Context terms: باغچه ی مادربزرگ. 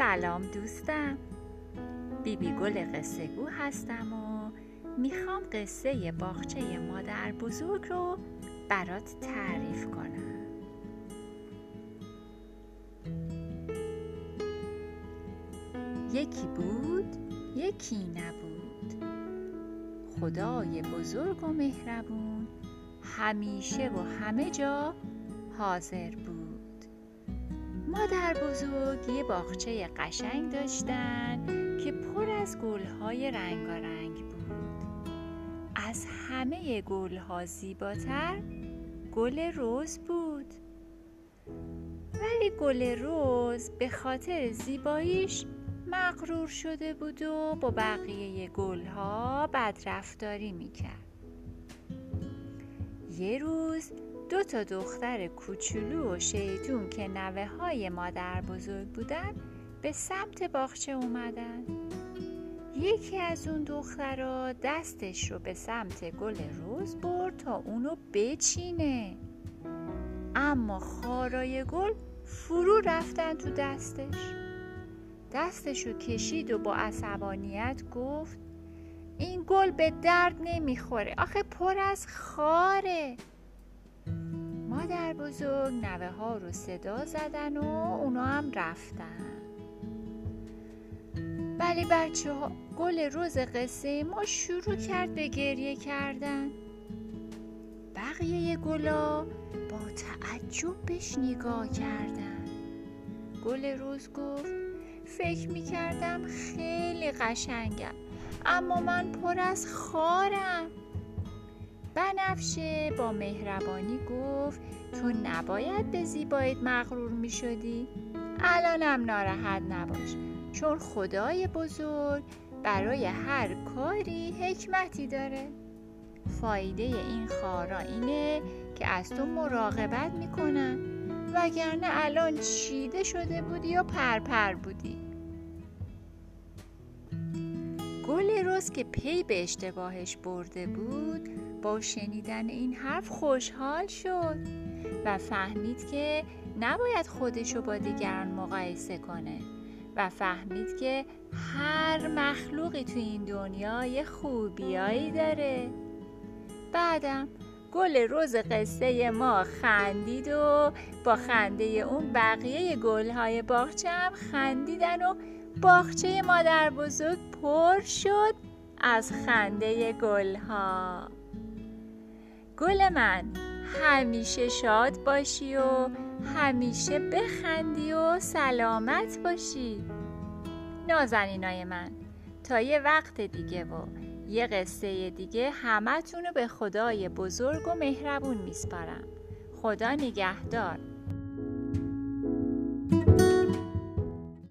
سلام دوستم، بیبی گل قصه گو هستم و میخوام قصه باغچه مادر بزرگ رو برات تعریف کنم. یکی بود یکی نبود، خدای بزرگ و مهربون همیشه و همه جا حاضر بود. مادر بزرگ یه باغچه قشنگ داشتن که پر از گل‌های رنگارنگ بود. از همه گل‌ها زیباتر گل رز بود، ولی گل رز به خاطر زیباییش مغرور شده بود و با بقیه گل‌ها بدرفتاری میکرد. یه روز دو تا دختر کوچولو و شیطون که نوه‌های مادر بزرگ بودن به سمت باغچه اومدن. یکی از اون دخترها دستش رو به سمت گل رز برد تا اونو بچینه، اما خارای گل فرو رفتن تو دستش رو کشید و با عصبانیت گفت: این گل به درد نمیخوره، آخه پر از خاره. مادر بزرگ نوه ها رو صدا زدن و اونا هم رفتن. ولی بچه ها، گل رز قصه ما شروع کرد به گریه کردن. بقیه گلا با تعجب بهش نگاه کردن. گل رز گفت: فکر میکردم خیلی قشنگم، اما من پر از خارم. بنفشه با مهربانی گفت: تو نباید به زیباییت مغرور می شدی، الانم ناراحت نباش، چون خدای بزرگ برای هر کاری حکمتی داره. فایده این خارا اینه که از تو مراقبت می کنن، وگرنه الان چیده شده بودی یا پرپر بودی. گل رز که پی به اشتباهش برده بود، با شنیدن این حرف خوشحال شد و فهمید که نباید خودشو با دیگران مقایسه کنه و فهمید که هر مخلوقی تو این دنیا یه خوبیایی داره. بعدم گل رز قصه ما خندید و با خنده اون بقیه گل‌های باغچه هم خندیدن و باغچه مادر بزرگ پر شد از خنده گل‌ها. گل من، همیشه شاد باشی و همیشه بخندی و سلامت باشی. نازنینای من، تا یه وقت دیگه و یه قصه دیگه همتون رو به خدای بزرگ و مهربون میسپارم. خدا نگهدار.